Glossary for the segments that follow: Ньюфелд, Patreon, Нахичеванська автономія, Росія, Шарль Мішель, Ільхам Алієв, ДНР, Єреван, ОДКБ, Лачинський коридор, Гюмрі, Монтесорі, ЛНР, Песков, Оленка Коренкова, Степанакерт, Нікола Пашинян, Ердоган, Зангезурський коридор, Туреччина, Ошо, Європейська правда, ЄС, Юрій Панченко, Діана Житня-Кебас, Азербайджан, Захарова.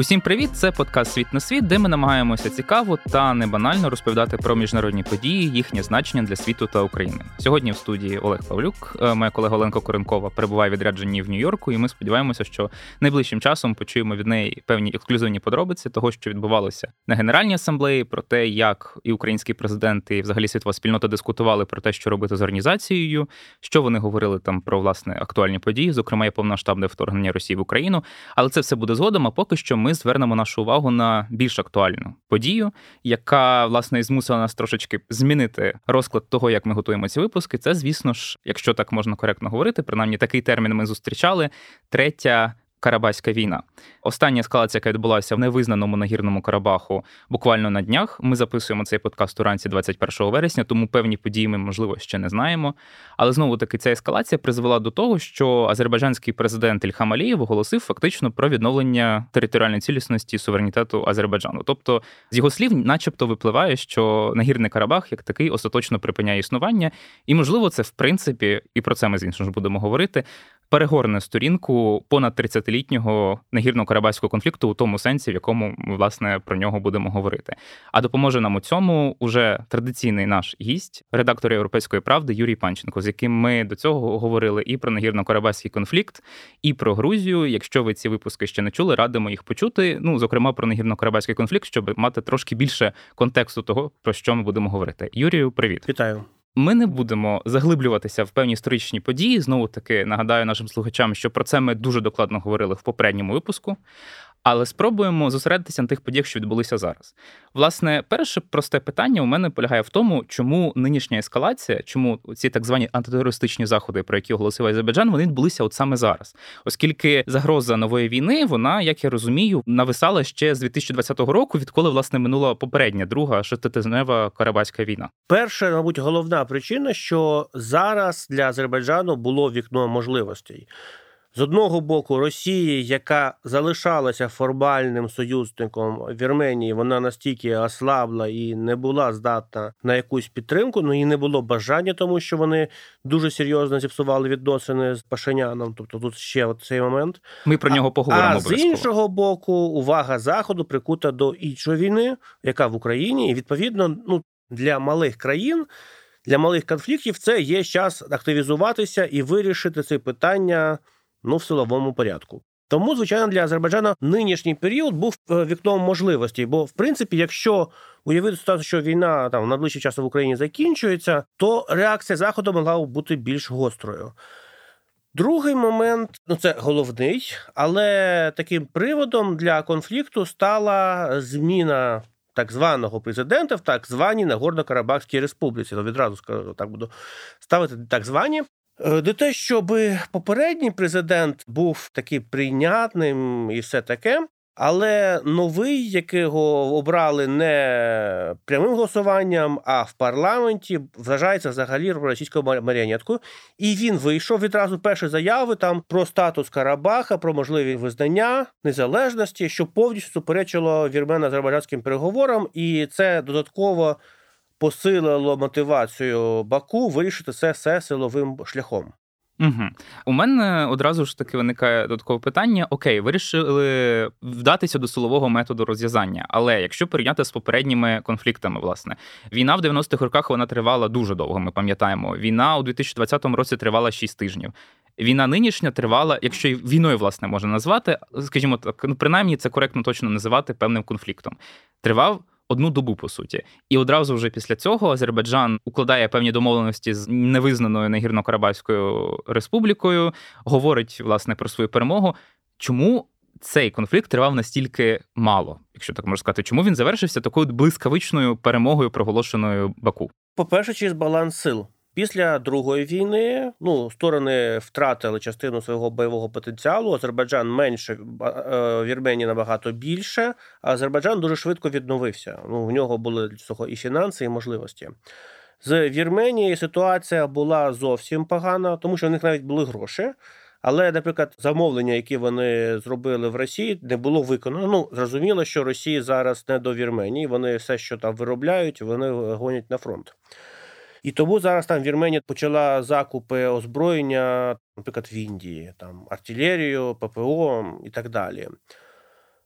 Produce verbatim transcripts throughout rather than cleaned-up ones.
Усім привіт! Це подкаст «Світ на світ», де ми намагаємося цікаво та небанально розповідати про міжнародні події, їхнє значення для світу та України. Сьогодні в студії Олег Павлюк, моя колега Оленка Коренкова перебуває в відрядженні в Нью-Йорку, і ми сподіваємося, що найближчим часом почуємо від неї певні ексклюзивні подробиці того, що відбувалося на Генеральній асамблеї, про те, як і український президент, і взагалі світова спільнота дискутували про те, що робити з організацією, що вони говорили там про, власне, актуальні події, зокрема, і повномасштабне вторгнення Росії в Україну. Але це все буде згодом, а поки що ми Ми звернемо нашу увагу на більш актуальну подію, яка, власне, змусила нас трошечки змінити розклад того, як ми готуємо ці випуски. Це, звісно ж, якщо так можна коректно говорити, принаймні такий термін ми зустрічали, третя Карабахська війна. Остання ескалація, яка відбулася в невизнаному Нагірному Карабаху буквально на днях. Ми записуємо цей подкаст уранці двадцять першого вересня, тому певні події ми, можливо, ще не знаємо. Але, знову-таки, ця ескалація призвела до того, що азербайджанський президент Ільхам Алієв оголосив фактично про відновлення територіальної цілісності і суверенітету Азербайджану. Тобто, з його слів, начебто випливає, що Нагірний Карабах, як такий, остаточно припиняє існування. І, можливо, це, в принципі, і про це ми, звісно ж, будемо говорити, перегорне сторінку понад тридцятилітнього нагірно-карабахського конфлікту у тому сенсі, в якому ми, власне, про нього будемо говорити. А допоможе нам у цьому уже традиційний наш гість, редактор «Європейської правди» Юрій Панченко, з яким ми до цього говорили і про нагірно-карабахський конфлікт, і про Грузію. Якщо ви ці випуски ще не чули, радимо їх почути, ну, зокрема, про нагірно-карабахський конфлікт, щоб мати трошки більше контексту того, про що ми будемо говорити. Юрію, привіт. Вітаю. Ми не будемо заглиблюватися в певні історичні події. Знову-таки, нагадаю нашим слухачам, що про це ми дуже докладно говорили в попередньому випуску. Але спробуємо зосередитися на тих подіях, що відбулися зараз. Власне, перше просте питання у мене полягає в тому, чому нинішня ескалація, чому ці так звані антитерористичні заходи, про які оголосив Азербайджан, вони відбулися от саме зараз. Оскільки загроза нової війни, вона, як я розумію, нависала ще з дві тисячі двадцятого року, відколи, власне, минула попередня, друга, шеститижнева Карабахська війна. Перша, мабуть, головна причина, що зараз для Азербайджану було вікно можливостей. З одного боку, Росії, яка залишалася формальним союзником Вірменії, вона настільки ослабла і не була здатна на якусь підтримку, ну і не було бажання, тому що вони дуже серйозно зіпсували відносини з Пашиняном. Тобто тут ще от цей момент. Ми про нього поговоримо обов'язково. А з іншого боку, увага Заходу прикута до іншої війни, яка в Україні, і відповідно, ну, для малих країн, для малих конфліктів це є час активізуватися і вирішити це питання, ну, в силовому порядку. Тому, звичайно, для Азербайджана нинішній період був вікном можливостей, бо, в принципі, якщо уявити ситуацію, що війна там найближчим часом в Україні закінчується, то реакція Заходу могла бути більш гострою. Другий момент, ну, це головний, але таким приводом для конфлікту стала зміна так званого президента в так званій Нагорно-Карабахській республіці. То відразу скажу, так буду ставити так звані. До те, щоб попередній президент був такий прийнятним і все таке, але новий, якого обрали не прямим голосуванням, а в парламенті, вважається взагалі російською маріонеткою. І він вийшов відразу перші заяви там про статус Карабаха, про можливі визнання незалежності, що повністю суперечило вірмено-азербайджанським переговорам, і це додатково посилило мотивацію Баку вирішити це все силовим шляхом. Угу. У мене одразу ж таки виникає додаткове питання. Окей, вирішили вдатися до силового методу розв'язання. Але якщо порівняти з попередніми конфліктами, власне, війна в дев'яностих роках, вона тривала дуже довго, ми пам'ятаємо. Війна у дві тисячі двадцятому році тривала шість тижнів. Війна нинішня тривала, якщо і війною, власне, можна назвати, скажімо так, ну, принаймні це коректно точно називати певним конфліктом. Тривав одну добу, по суті. І одразу вже після цього Азербайджан укладає певні домовленості з невизнаною Нагірно-Карабахською республікою, говорить, власне, про свою перемогу. Чому цей конфлікт тривав настільки мало, якщо так можна сказати? Чому він завершився такою блискавичною перемогою, проголошеною Баку? По-перше, через баланс сил. Після Другої війни, ну, сторони втратили частину свого бойового потенціалу, Азербайджан менше, Вірменія набагато більше, а Азербайджан дуже швидко відновився. Ну, в нього були для цього і фінанси, і можливості. З Вірменії ситуація була зовсім погана, тому що в них навіть були гроші, але, наприклад, замовлення, які вони зробили в Росії, не було виконано. Ну, зрозуміло, що Росії зараз не до Вірменії, вони все, що там виробляють, вони гонять на фронт. І тому зараз там Вірменія почала закупи озброєння, наприклад, в Індії, там артилерію, ППО і так далі.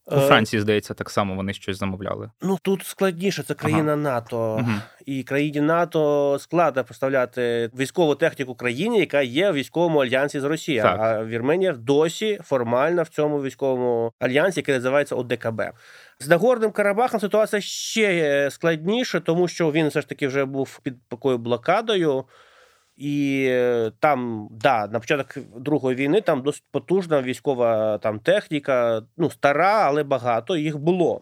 У Франції, здається, так само вони щось замовляли. Ну, тут складніше, це країна ага. НАТО. Угу. І країні НАТО складно поставляти військову техніку країні, яка є в військовому альянсі з Росією. Так. А Вірменія досі формально в цьому військовому альянсі, який називається О Д К Б. З Нагорним Карабахом ситуація ще складніше, тому що він все ж таки вже був під такою блокадою. І там, да, на початок Другої війни там досить потужна військова там техніка, ну, стара, але багато їх було.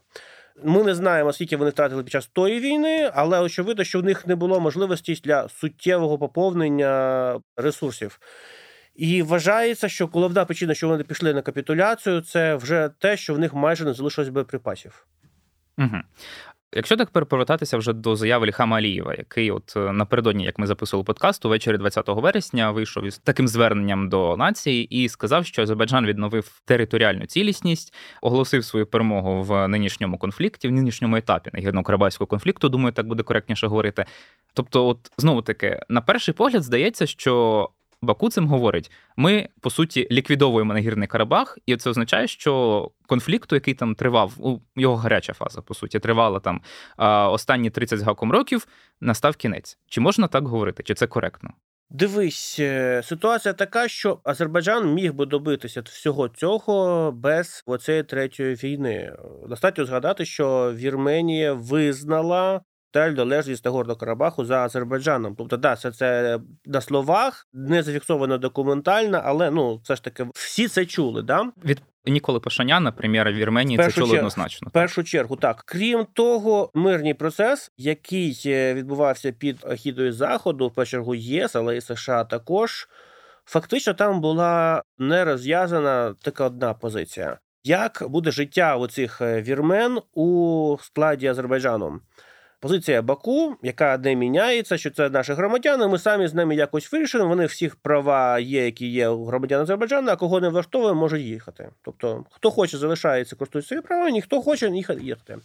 Ми не знаємо, скільки вони втратили під час тої війни, але очевидно, що в них не було можливості для суттєвого поповнення ресурсів. І вважається, що головна причина, що вони пішли на капітуляцію, це вже те, що в них майже не залишилось боєприпасів. Угу. Якщо так перепровертатися вже до заяви Ільхама Алієва, який от напередодні, як ми записували подкаст, увечері двадцятого вересня вийшов із таким зверненням до нації і сказав, що Азербайджан відновив територіальну цілісність, оголосив свою перемогу в нинішньому конфлікті, в нинішньому етапі Нагірно-Карабахського конфлікту, думаю, так буде коректніше говорити. Тобто, от знову-таки, на перший погляд здається, що Баку цим говорить, ми, по суті, ліквідовуємо Нагірний Карабах, і це означає, що конфлікту, який там тривав, його гаряча фаза, по суті, тривала там останні тридцять з гаком років, настав кінець. Чи можна так говорити? Чи це коректно? Дивись, ситуація така, що Азербайджан міг би добитися всього цього без оцієї третьої війни. Достатньо згадати, що Вірменія визнала належність Нагорного Карабаху за Азербайджаном. Тобто, да, це, це на словах, не зафіксовано документально, але, ну, все ж таки, всі це чули, да? Від Ніколи Пашиняна, прем'єра Вірменії, це чули чергу, однозначно. В першу чергу, так. Крім того, мирний процес, який відбувався під егідою Заходу, в першу чергу Є С, але і С Ш А також, фактично там була не розв'язана така одна позиція. Як буде життя оцих вірмен у складі Азербайджану? Позиція Баку, яка не міняється, що це наші громадяни, ми самі з ними якось вирішимо, вони всіх права є, які є у громадян Азербайджану, а кого не влаштовує, може їхати. Тобто, хто хоче, залишається, користується своїми правами, ніхто хоче, їхати.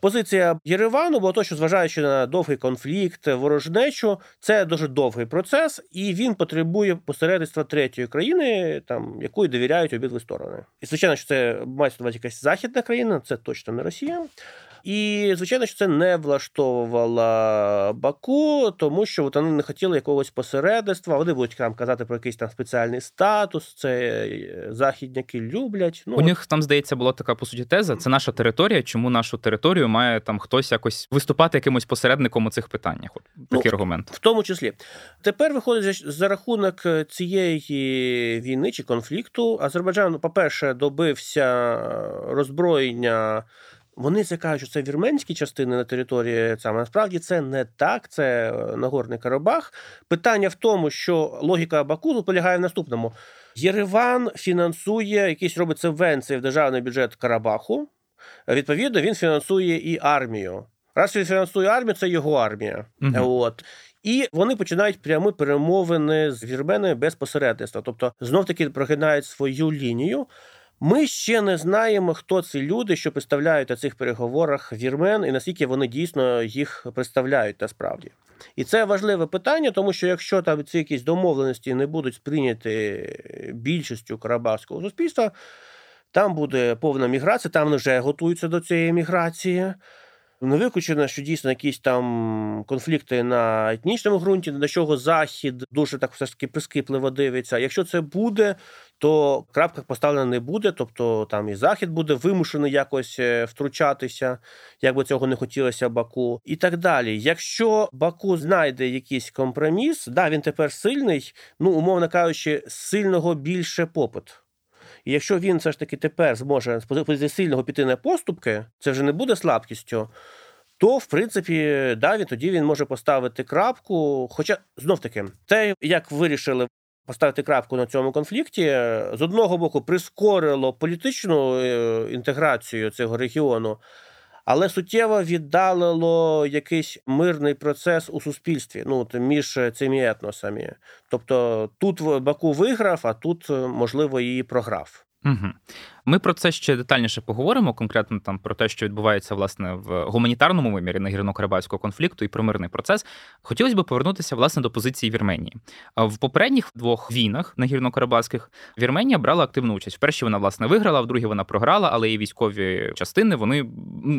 Позиція Єревану, бо то, що зважаючи на довгий конфлікт, ворожнечу, це дуже довгий процес, і він потребує посередництва третьої країни, там, якої довіряють обидві сторони. І, звичайно, що це має стати якась західна країна, це точно не Росія. І, звичайно, що це не влаштовувало Баку, тому що от вони не хотіли якогось посередництва. Вони будуть там казати про якийсь там спеціальний статус, це західняки люблять. Ну, у от... них там, здається, була така, по суті, теза. Це наша територія, чому нашу територію має там хтось якось виступати якимось посередником у цих питаннях. От, такий ну, аргумент. В тому числі. Тепер виходить, за рахунок цієї війни чи конфлікту, Азербайджан, по-перше, добився роззброєння. Вони це кажуть, що це вірменські частини на території саме. Насправді це не так, це Нагорний Карабах. Питання в тому, що логіка Баку полягає в наступному. Єреван фінансує, якісь робить субвенції в державний бюджет Карабаху. Відповідно, він фінансує і армію. Раз він фінансує армію, це його армія. Угу. От. І вони починають прямі перемовини з вірменами без посередництва. Тобто, знов-таки прогинають свою лінію. Ми ще не знаємо, хто ці люди, що представляють на цих переговорах вірмен, і наскільки вони дійсно їх представляють насправді. І це важливе питання, тому що якщо там ці якісь домовленості не будуть сприйняти більшістю карабахського суспільства, там буде повна міграція, там вже готуються до цієї міграції. Не виключено, що дійсно якісь там конфлікти на етнічному ґрунті, до чого Захід дуже так все ж таки прискіпливо дивиться. Якщо це буде, то крапка поставлена не буде, тобто там і Захід буде вимушений якось втручатися, як би цього не хотілося Баку, і так далі. Якщо Баку знайде якийсь компроміс, да, він тепер сильний, ну, умовно кажучи, сильного більше попит. І якщо він все ж таки тепер зможе з позиції сильного піти на поступки, це вже не буде слабкістю, то, в принципі, да, він, тоді він може поставити крапку. Хоча, знов-таки, те, як вирішили поставити крапку на цьому конфлікті, з одного боку прискорило політичну інтеграцію цього регіону, але суттєво віддалило якийсь мирний процес у суспільстві, ну, між цими етносами. Тобто тут Баку виграв, а тут, можливо, і програв. Угу. Ми про це ще детальніше поговоримо, конкретно там про те, що відбувається, власне, в гуманітарному вимірі Нагірно-Карабахського конфлікту і про мирний процес. Хотілося б повернутися, власне, до позиції Вірменії. В попередніх двох війнах Нагірно-Карабахських Вірменія брала активну участь. В першій вона, власне, виграла, в другій вона програла, але і військові частини, вони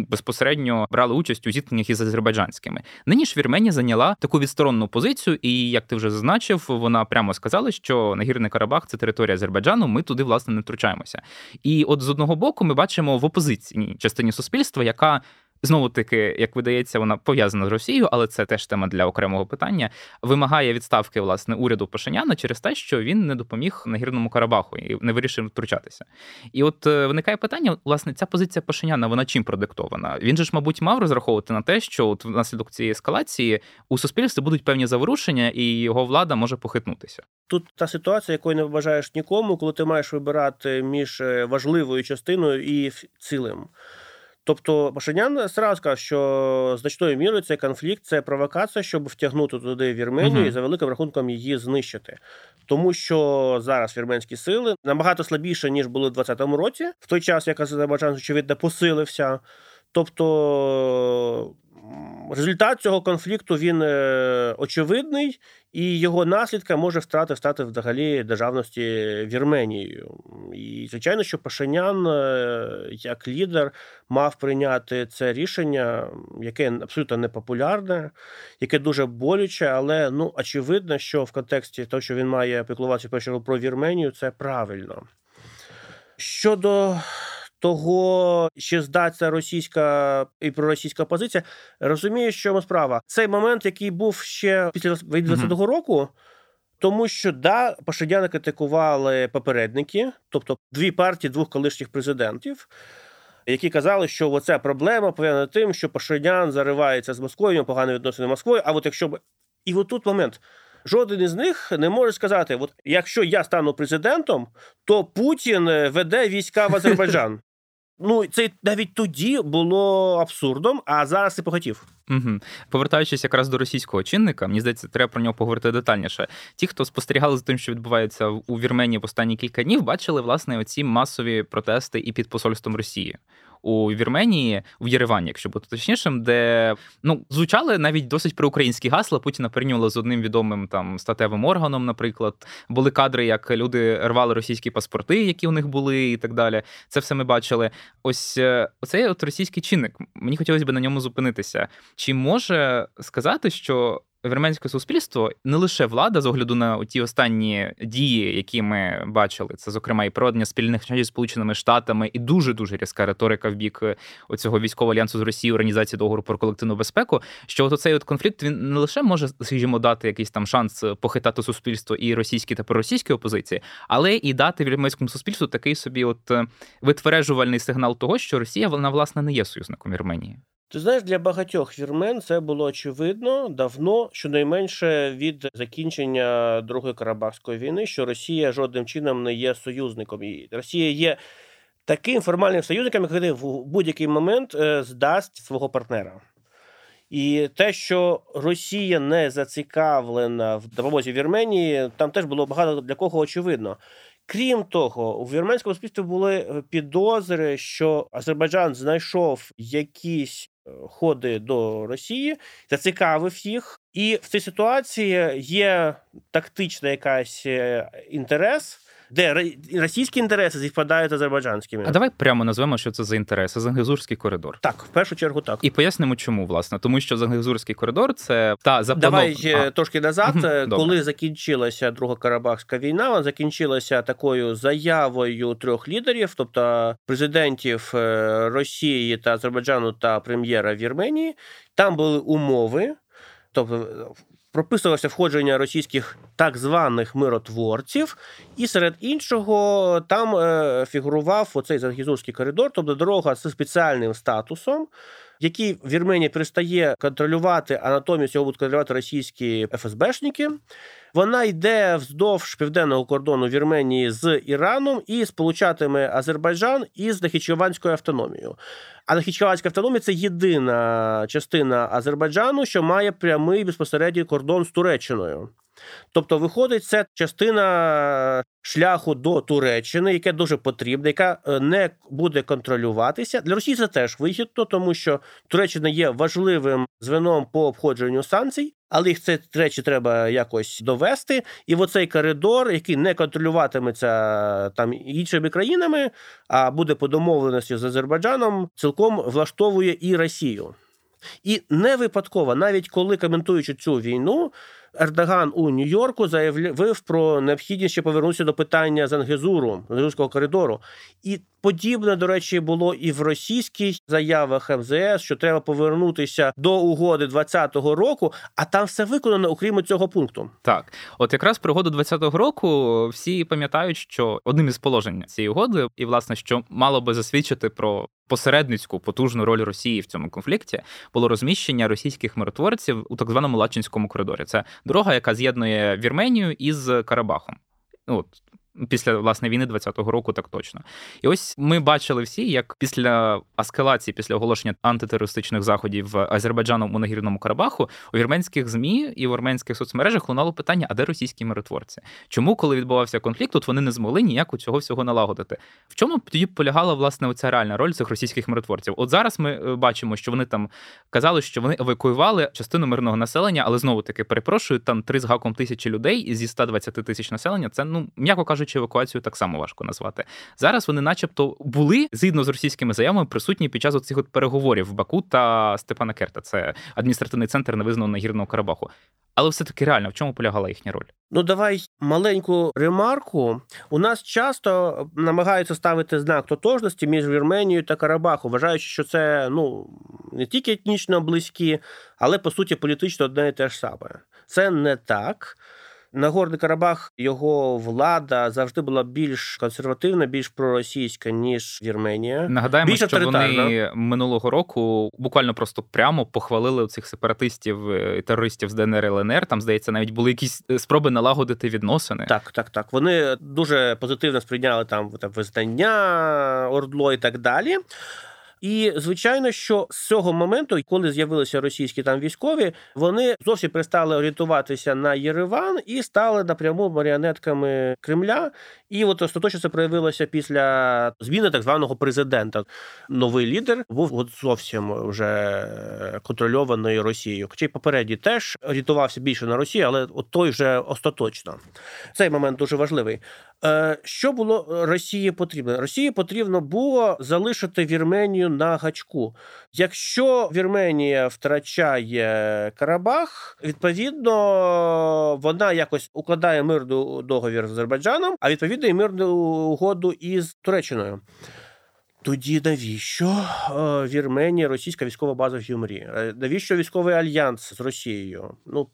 безпосередньо брали участь у зіткненнях із азербайджанськими. Нині ж Вірменія зайняла таку відсторонну позицію, і, як ти вже зазначив, вона прямо сказала, що Нагірний Карабах – це територія Азербайджану, ми туди, власне, не втручаємося. І от з одного боку ми бачимо в опозиційній частині суспільства, яка, знову-таки, як видається, вона пов'язана з Росією, але це теж тема для окремого питання, вимагає відставки, власне, уряду Пашиняна через те, що він не допоміг Нагірному Карабаху і не вирішив втручатися. І от виникає питання, власне, ця позиція Пашиняна, вона чим продиктована? Він же ж, мабуть, мав розраховувати на те, що от внаслідок цієї ескалації у суспільстві будуть певні заворушення, і його влада може похитнутися. Тут та ситуація, якої не бажаєш нікому, коли ти маєш вибирати між важливою частиною і цілим. Тобто Пашинян сразу сказав, що значною мірою цей конфлікт – це провокація, щоб втягнути туди Вірменію, угу, і за великим рахунком її знищити. Тому що зараз вірменські сили набагато слабіше, ніж були в двадцятому році, в той час, як Азербайджан, очевидно, посилився. Тобто результат цього конфлікту, він очевидний, і його наслідка може втрати стати взагалі державності Вірменією. І, звичайно, що Пашинян, як лідер, мав прийняти це рішення, яке абсолютно непопулярне, яке дуже болюче, але, ну, очевидно, що в контексті того, що він має піклуватися в першу чергу про Вірменію, це правильно. Щодо того, чи здасться російська і проросійська позиція, розумієш, в чому справа. Цей момент, який був ще після двадцятого року, тому що, да, Пашиняна критикували попередники, тобто дві партії двох колишніх президентів, які казали, що оця проблема пов'язана тим, що Пашинян заривається з Москвою, погано відносини з Москвою, а от якщо б... І от тут момент. Жоден із них не може сказати, от якщо я стану президентом, то Путін веде війська в Азербайджан. Ну, це навіть тоді було абсурдом, а зараз і поготів. Угу. Повертаючись якраз до російського чинника, мені здається, треба про нього поговорити детальніше. Ті, хто спостерігали за тим, що відбувається у Вірменії в останні кілька днів, бачили, власне, оці масові протести і під посольством Росії у Вірменії, в Єревані, якщо бути точнішим, де, ну, звучали навіть досить проукраїнські гасла, Путіна порівнювали з одним відомим там статевим органом, наприклад. Були кадри, як люди рвали російські паспорти, які у них були і так далі. Це все ми бачили. Ось оцей от російський чинник, мені хотілося б на ньому зупинитися. Чи може сказати, що вірменське суспільство, не лише влада, з огляду на ті останні дії, які ми бачили, це, зокрема, і проведення спільних зі Сполученими Штатами, і дуже-дуже різка риторика в бік оцього військового альянсу з Росією, організації договору про колективну безпеку, що от оцей от конфлікт, він не лише може, скажімо, дати якийсь там шанс похитати суспільство і російській та проросійській опозиції, але і дати вірменському суспільству такий собі от витверджувальний сигнал того, що Росія, вона, власне, не є союзником Вірменії. Ти знаєш, для багатьох вірмен це було очевидно давно, щонайменше від закінчення Другої Карабахської війни, що Росія жодним чином не є союзником. І Росія є таким формальним союзником, який в будь-який момент здасть свого партнера. І те, що Росія не зацікавлена в допомозі Вірменії, там теж було багато для кого очевидно. Крім того, у вірменському суспільстві були підозри, що Азербайджан знайшов якісь ходи до Росії, зацікавив їх. І в цій ситуації є тактична якась інтерес, де російські інтереси зіспадають азербайджанськими. А давай прямо назвемо, що це за інтереси. Зангезурський коридор. Так, в першу чергу так. І пояснимо, чому, власне. Тому що Зангезурський коридор – це та запланована... Давай а. трошки назад. Коли закінчилася Друга Карабахська війна, вона закінчилася такою заявою трьох лідерів, тобто президентів Росії та Азербайджану та прем'єра Вірменії. Там були умови, тобто... прописувалося входження російських так званих миротворців, і серед іншого там е, фігурував оцей Зангезурський коридор, тобто дорога з спеціальним статусом, який Вірменія перестає контролювати, а натомість його будуть контролювати російські еф ес бешники. Вона йде вздовж південного кордону Вірменії з Іраном і сполучатиме Азербайджан із Нахичеванською автономією. А Нахичеванська автономія – це єдина частина Азербайджану, що має прямий безпосередній кордон з Туреччиною. Тобто, виходить, це частина шляху до Туреччини, яка дуже потрібна, яка не буде контролюватися. Для Росії це теж вигідно, тому що Туреччина є важливим звеном по обходженню санкцій, але їх це речі треба якось довести. І в оцей коридор, який не контролюватиметься там іншими країнами, а буде по домовленості з Азербайджаном, цілком влаштовує і Росію. І не випадково, навіть коли коментуючи цю війну, Ердоган у Нью-Йорку заявив про необхідність ще повернутися до питання Зангезуру, Зангезурського коридору. І подібне, до речі, було і в російських заявах МЗС, що треба повернутися до угоди двадцятого року, а там все виконано, окрім цього пункту. Так. От якраз про угоду двадцятого року всі пам'ятають, що одним із положень цієї угоди, і, власне, що мало би засвідчити про посередницьку потужну роль Росії в цьому конфлікті, було розміщення російських миротворців у так званому Лачинському коридорі. Це дорога, яка з'єднує Вірменію із Карабахом. От, після, власне, війни двадцятого року так точно. І ось ми бачили всі, як після ескалації, після оголошення антитерористичних заходів Азербайджаном у Нагірному Карабаху, у вірменських ЗМІ і в арменських соцмережах лунало питання, а де російські миротворці? Чому, коли відбувався конфлікт, тут вони не змогли ніяк у цього всього налагодити? В чому тоді полягала, власне, оця реальна роль цих російських миротворців? От зараз ми бачимо, що вони там казали, що вони евакуювали частину мирного населення, але знову-таки, перепрошую, там три з гаком тисячі людей зі сто двадцять тисяч населення, це, ну, м'яко кажучи, чи евакуацію так само важко назвати. Зараз вони начебто були, згідно з російськими заявами, присутні під час оцих от переговорів в Баку та Степанакерта. Це адміністративний центр невизнаного Нагірного Карабаху. Але все-таки реально, в чому полягала їхня роль? Ну, давай маленьку ремарку. У нас часто намагаються ставити знак тотожності між Вірменією та Карабахом, вважаючи, що це, ну, не тільки етнічно близькі, але, по суті, політично одне і те ж саме. Це не так. Нагорний Карабах, його влада завжди була більш консервативна, більш проросійська, ніж Вірменія. Нагадаємо, що вони минулого року буквально просто прямо похвалили цих сепаратистів і терористів з Д Н Р і Л Н Р. Там, здається, навіть були якісь спроби налагодити відносини. Так, так, так. Вони дуже позитивно сприйняли там, там визнання ОРДЛО і так далі. І, звичайно, що з цього моменту, коли з'явилися російські там військові, вони зовсім перестали орієнтуватися на Єреван і стали напряму маріонетками Кремля. І от остаточно це проявилося після зміни так званого президента. Новий лідер був от зовсім вже контрольований Росією. Хоча й попередній теж орієнтувався більше на Росію, але от той вже остаточно. Цей момент дуже важливий. Що було Росії потрібно? Росії потрібно було залишити Вірменію на гачку. Якщо Вірменія втрачає Карабах, відповідно, вона якось укладає мирний договір з Азербайджаном, а відповідно і мирну угоду із Туреччиною. Тоді навіщо Вірменія, російська військова база в Гюмрі? Навіщо військовий альянс з Росією? Ну,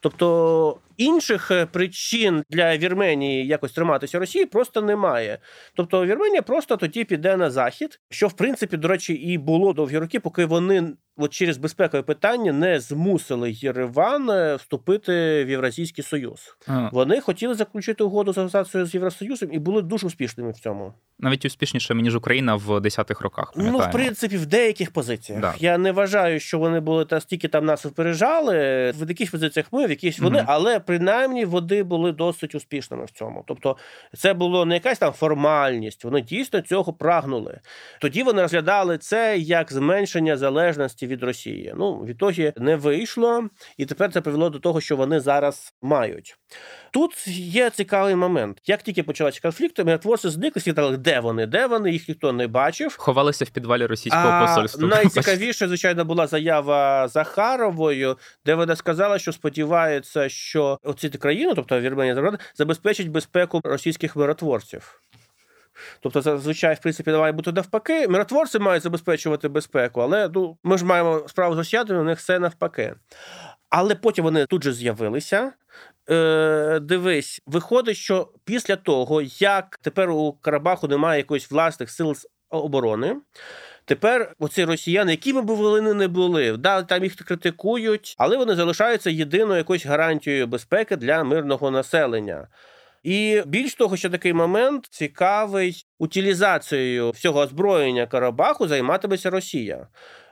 тобто інших причин для Вірменії якось триматися Росії просто немає. Тобто Вірменія просто тоді піде на Захід, що, в принципі, до речі, і було довгі роки, поки вони от через безпекове питання не змусили Єреван вступити в Євразійський Союз. А. Вони хотіли заключити угоду з асоціацією з Євросоюзом і були дуже успішними в цьому. Навіть успішніше, ніж Україна в десятих роках, пам'ятаємо. Ну, в принципі, в деяких позиціях. Да. Я не вважаю, що вони були та стільки там нас випереджали. В якихось позиціях ми, в якихось вони, mm-hmm. але принаймні вони були досить успішними в цьому. Тобто це було не якась там формальність, вони дійсно цього прагнули. Тоді вони розглядали це як зменшення залежності від Росії. Ну, в ітогі не вийшло, і тепер це привело до того, що вони зараз мають. Тут є цікавий момент. Як тільки почалися конфлікти, миротворці зникли, сказали, де вони, де вони, їх ніхто не бачив. Ховалися в підвалі російського а посольства. Найцікавіше, звичайно, була заява Захаровою, де вона сказала, що сподівається, що оці країни, тобто Вірменія, забезпечить безпеку російських миротворців. Тобто, зазвичай, в принципі, має бути навпаки. Миротворці мають забезпечувати безпеку, але ну, ми ж маємо справу з росіянами, у них все навпаки. Але потім вони тут же з'явилися. Е, дивись, виходить, що після того, як тепер у Карабаху немає якоїсь власних сил оборони, тепер оці росіяни, якими б вони не були, да, там їх критикують, але вони залишаються єдиною якоюсь гарантією безпеки для мирного населення. І більш того, що такий момент цікавий, утилізацією всього озброєння Карабаху займатиметься Росія.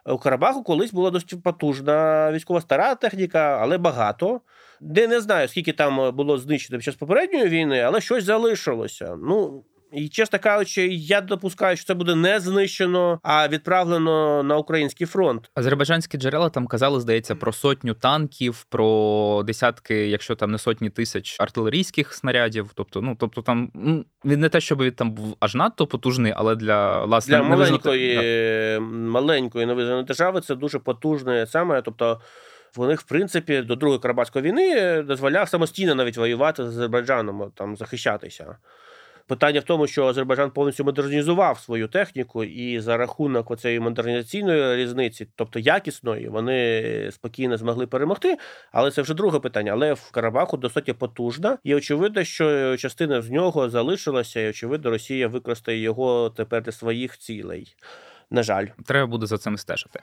У Карабаху колись була досить потужна військова стара техніка, але багато. де не знаю, скільки там було знищено під час попередньої війни, але щось залишилося. Ну, і, чесно кажучи, я допускаю, що це буде не знищено, а відправлено на український фронт. Азербайджанські джерела там казали, здається, про сотню танків, про десятки, якщо там не сотні тисяч артилерійських снарядів. Тобто, ну, тобто там, він не те, щоб він там був аж надто потужний, але для, власне, для маленької, да. маленької невизнаної держави це дуже потужне саме, тобто, в них, в принципі, до Другої Карабахської війни дозволяв самостійно навіть воювати з Азербайджаном, там, захищатися. Питання в тому, що Азербайджан повністю модернізував свою техніку, і за рахунок оцієї модернізаційної різниці, тобто якісної, вони спокійно змогли перемогти, але це вже друге питання. Але в Карабаху достатньо потужна, і очевидно, що частина з нього залишилася, і очевидно, Росія використає його тепер для своїх цілей. На жаль. Треба буде за цим стежити.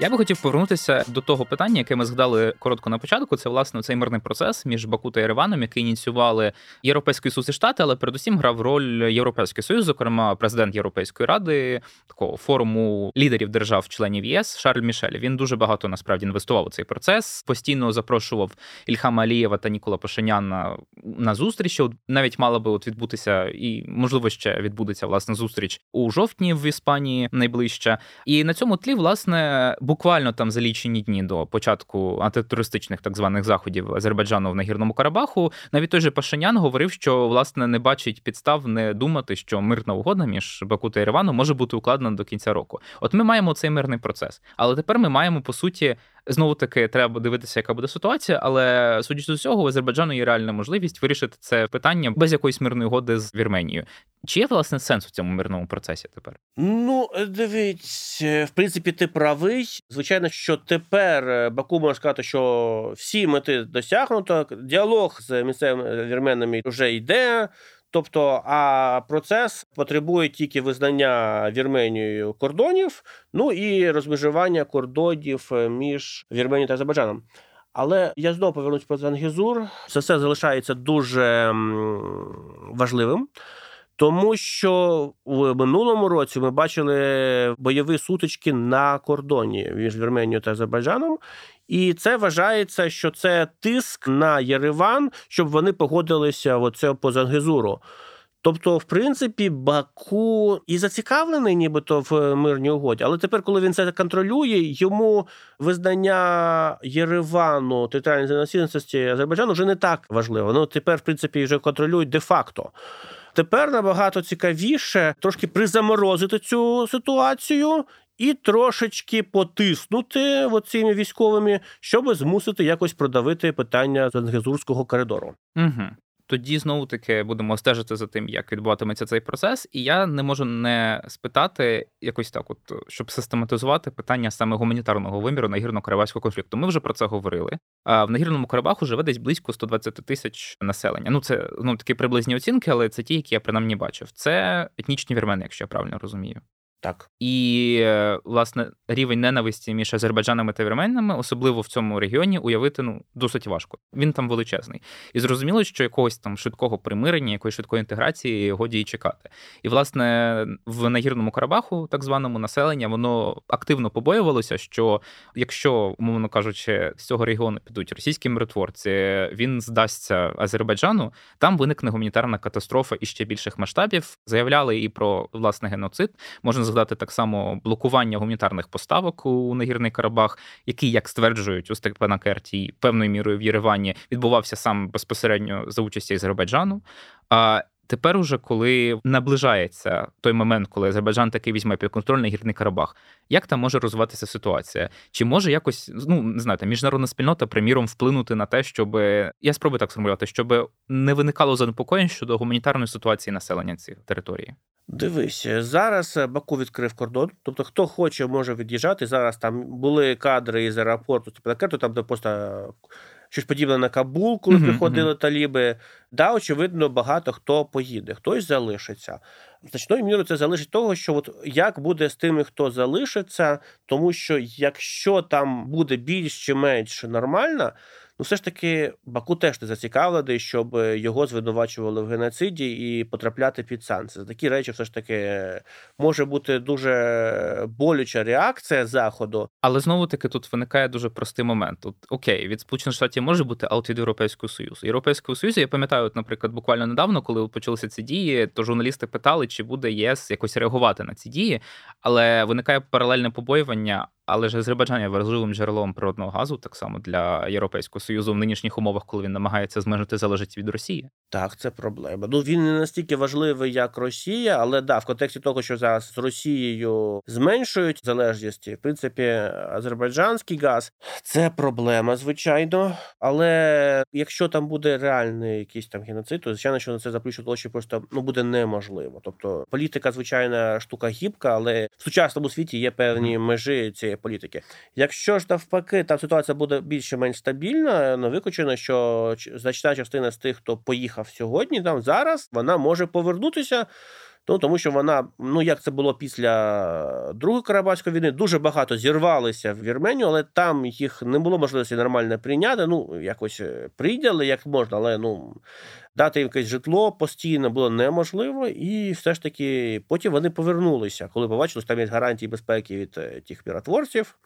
Я би хотів повернутися до того питання, яке ми згадали коротко на початку. Це, власне, цей мирний процес між Баку та Єреваном, який ініціювали Європейський Союз і Штати, але передусім грав роль Європейський Союз, зокрема президент Європейської Ради, такого форуму лідерів держав-членів ЄС Шарль Мішель. Він дуже багато, насправді, інвестував у цей процес, постійно запрошував Ільхама Алієва та Нікола Пашиняна на зустрічі. Навіть мала би от відбутися, і, можливо, ще відбудеться, власне, зустріч у жовтні в Іспанії найближче. І на цьому тлі, власне, буквально там за лічені дні до початку антитерористичних так званих заходів Азербайджану в Нагірному Карабаху, навіть той же Пашинян говорив, що, власне, не бачить підстав не думати, що мирна угода між Баку та Єреваном може бути укладена до кінця року. От ми маємо цей мирний процес, але тепер ми маємо, по суті, знову-таки, треба дивитися, яка буде ситуація, але, судячи з усього, в Азербайджану є реальна можливість вирішити це питання без якоїсь мирної угоди з Вірменією. Чи є, власне, сенс у цьому мирному процесі тепер? Ну, дивіться, в принципі, ти правий. Звичайно, що тепер Баку може сказати, що всі мети досягнуто, діалог з місцевими вірменами вже йде, тобто, а процес потребує тільки визнання Вірменією кордонів, ну і розмежування кордонів між Вірменією та Азербайджаном. Але я знову повернусь про Зангезур. Це все залишається дуже важливим, тому що в минулому році ми бачили бойові сутички на кордоні між Вірменією та Азербайджаном. І це вважається, що це тиск на Єреван, щоб вони погодилися оце по Зангезуру. Тобто, в принципі, Баку і зацікавлений нібито в мирній угоді, але тепер, коли він це контролює, йому визнання Єревану територіальної цілісності Азербайджану вже не так важливо. Ну, тепер, в принципі, вже контролюють де-факто. Тепер набагато цікавіше трошки призаморозити цю ситуацію і трошечки потиснути цими військовими, щоб змусити якось продавити питання Зангезурського коридору. Угу. Тоді, знову-таки, будемо стежити за тим, як відбуватиметься цей процес. І я не можу не спитати якось так, от, щоб систематизувати питання саме гуманітарного виміру Нагірно-Карабахського конфлікту. Ми вже про це говорили. А в Нагірному Карабаху живе десь близько сто двадцять тисяч населення. Ну, це, ну, такі приблизні оцінки, але це ті, які я принаймні бачив. Це етнічні вірмени, якщо я правильно розумію. Так. І, власне, рівень ненависті між азербайджанами та вірменами, особливо в цьому регіоні, уявити, ну, досить важко. Він там величезний. І зрозуміло, що якогось там швидкого примирення, якоїсь швидкої інтеграції годі й чекати. І, власне, в Нагірному Карабаху, так званому, населення, воно активно побоювалося, що якщо, умовно кажучи, з цього регіону підуть російські миротворці, він здасться Азербайджану, там виникне гуманітарна катастрофа і ще більших масштабів. Заявляли і про, власне, геноцид. Можна згадати так само блокування гуманітарних поставок у Нагірний Карабах, який, як стверджують у Степанакерті і певною мірою в Єревані, відбувався сам безпосередньо за участі Азербайджану. А тепер уже, коли наближається той момент, коли Азербайджан таки візьме під контроль Нагірний Карабах, як там може розвиватися ситуація? Чи може якось, ну, не знаю, там, міжнародна спільнота, приміром, вплинути на те, щоб, я спробую так сформулювати, щоб не виникало занепокоєнь щодо гуманітарної ситуації населення цих територій? Дивись, зараз Баку відкрив кордон, тобто хто хоче, може від'їжджати. Зараз там були кадри із аеропорту Степанакерту, там де просто щось подібне на Кабул, коли mm-hmm. приходили таліби. Да, очевидно, багато хто поїде, хтось залишиться. значною мірою це залежить того, що от як буде з тими, хто залишиться, тому що якщо там буде більш чи менш нормально, ну все ж таки Баку теж не зацікавлений, щоб його звинувачували в геноциді і потрапляти під санкції. Такі речі все ж таки може бути дуже болюча реакція Заходу. Але знову-таки тут виникає дуже простий момент. От, окей, від Сполучених Штатів може бути, а от від Європейського Союзу. Європейського Союзу, я пам'ятаю, от, наприклад, буквально недавно, коли почалися ці дії, то журналісти питали, чи буде ЄС якось реагувати на ці дії, але виникає паралельне побоювання. Але ж Азербайджан є важливим джерелом природного газу, так само для Європейського Союзу в нинішніх умовах, коли він намагається зменшити залежність від Росії. Так, це проблема. Ну, він не настільки важливий, як Росія, але, да, в контексті того, що зараз з Росією зменшують залежність, в принципі, азербайджанський газ – це проблема, звичайно. Але якщо там буде реальний якийсь там геноцид, то, звичайно, що на це заплющить очі просто ну, буде неможливо. Тобто, політика, звичайно, штука гібка, але в сучасному світі є певні межі цієї політики. Якщо ж навпаки там ситуація буде більш-менш стабільна, не виключено, що значна частина з тих, хто поїхав сьогодні, там зараз вона може повернутися. Ну, тому що вона, ну як це було після Другої Карабахської війни, дуже багато зірвалися в Вірменію, але там їх не було можливості нормально прийняти, ну якось прийняли як можна, але ну дати їм якесь житло постійно було неможливо, і все ж таки потім вони повернулися, коли побачили, що там є гарантії безпеки від тих миротворців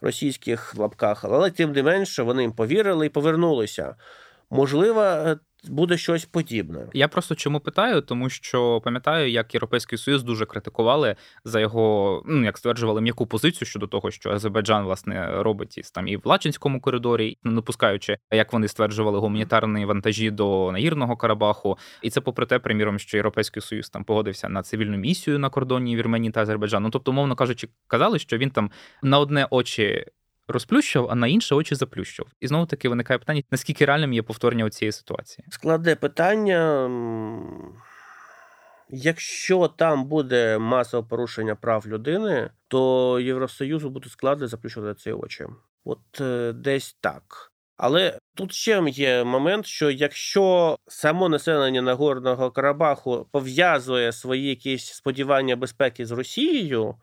російських в лапках, але тим не менше вони їм повірили і повернулися. Можливо, буде щось подібне. Я просто чому питаю, тому що пам'ятаю, як Європейський Союз дуже критикували за його, ну, як стверджували, м'яку позицію щодо того, що Азербайджан, власне, робить із, там, і в Лачинському коридорі, не пускаючи, як вони стверджували, гуманітарні вантажі до Нагірного Карабаху. І це попри те, приміром, що Європейський Союз там погодився на цивільну місію на кордоні Вірменії та Азербайджану. Тобто, умовно кажучи, казали, що він там на одне очі розплющив, а на інші очі заплющив. І знову-таки виникає питання, наскільки реальним є повторення цієї ситуації? Складне питання. Якщо там буде масове порушення прав людини, то Євросоюзу буде складно заплющувати ці очі. От десь так. Але тут ще є момент, що якщо само населення Нагорного Карабаху пов'язує свої якісь сподівання безпеки з Росією,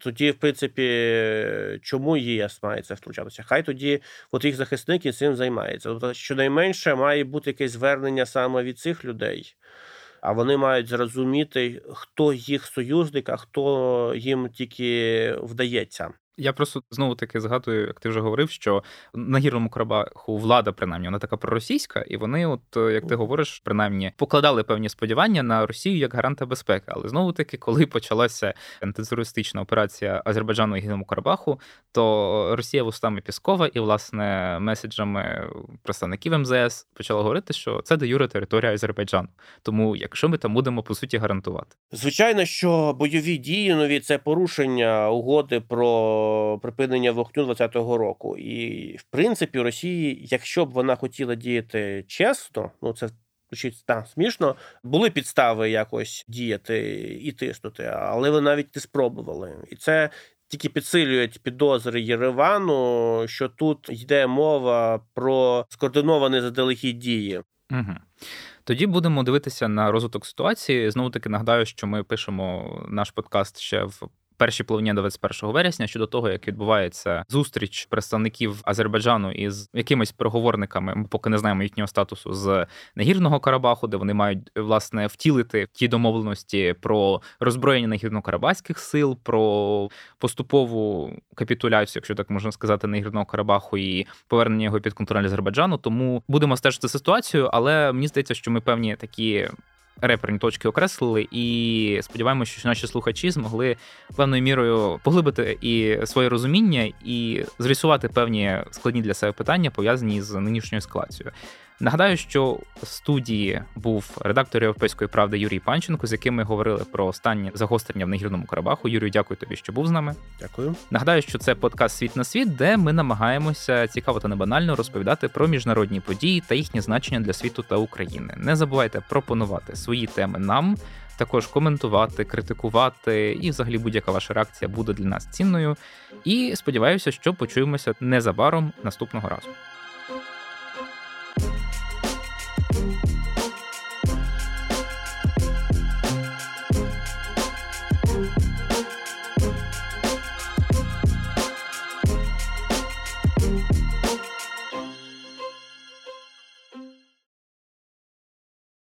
тоді, в принципі, чому ЄС має це втручатися? Хай тоді от їх захисники цим займаються. Тобто, щонайменше має бути якесь звернення саме від цих людей. А вони мають зрозуміти, хто їх союзник, а хто їм тільки вдається. Я просто знову-таки згадую, як ти вже говорив, що на Гірному Карабаху влада, принаймні, вона така проросійська, і вони, от як ти говориш, принаймні, покладали певні сподівання на Росію як гаранта безпеки. Але знову-таки, коли почалася антитерористична операція Азербайджану і Гірному Карабаху, то Росія вустами Пескова і, власне, меседжами представників ем зет ес почала говорити, що це де юре територія Азербайджану. Тому якщо ми там будемо, по суті, гарантувати. Звичайно, що бойові дії нові – це порушення угоди про припинення вогню двадцятого року. І, в принципі, Росії, якщо б вона хотіла діяти чесно, ну це звучить да, смішно, були підстави якось діяти і тиснути, але вони навіть не спробували. І це тільки підсилюють підозри Єревану, що тут йде мова про скоординовані заздалегідь дії. Угу. Тоді будемо дивитися на розвиток ситуації. Знову-таки нагадаю, що ми пишемо наш подкаст ще в першій половині двадцять першого вересня щодо того, як відбувається зустріч представників Азербайджану із якимись переговорниками, ми поки не знаємо їхнього статусу, з Нагірного Карабаху, де вони мають, власне, втілити ті домовленості про роззброєння нагірно-карабахських сил, про поступову капітуляцію, якщо так можна сказати, Нагірного Карабаху і повернення його під контроль Азербайджану. Тому будемо стежити ситуацію, але мені здається, що ми певні такі реперні точки окреслили, і сподіваємося, що наші слухачі змогли певною мірою поглибити і своє розуміння, і зрисувати певні складні для себе питання, пов'язані з нинішньою ескалацією. Нагадаю, що в студії був редактор «Європейської правди» Юрій Панченко, з яким ми говорили про останнє загострення в Нагірному Карабаху. Юрію, дякую тобі, що був з нами. Дякую. Нагадаю, що це подкаст «Світ на світ», де ми намагаємося цікаво та небанально розповідати про міжнародні події та їхнє значення для світу та України. Не забувайте пропонувати свої теми нам, також коментувати, критикувати, і взагалі будь-яка ваша реакція буде для нас цінною. І сподіваюся, що почуємося незабаром наступного разу.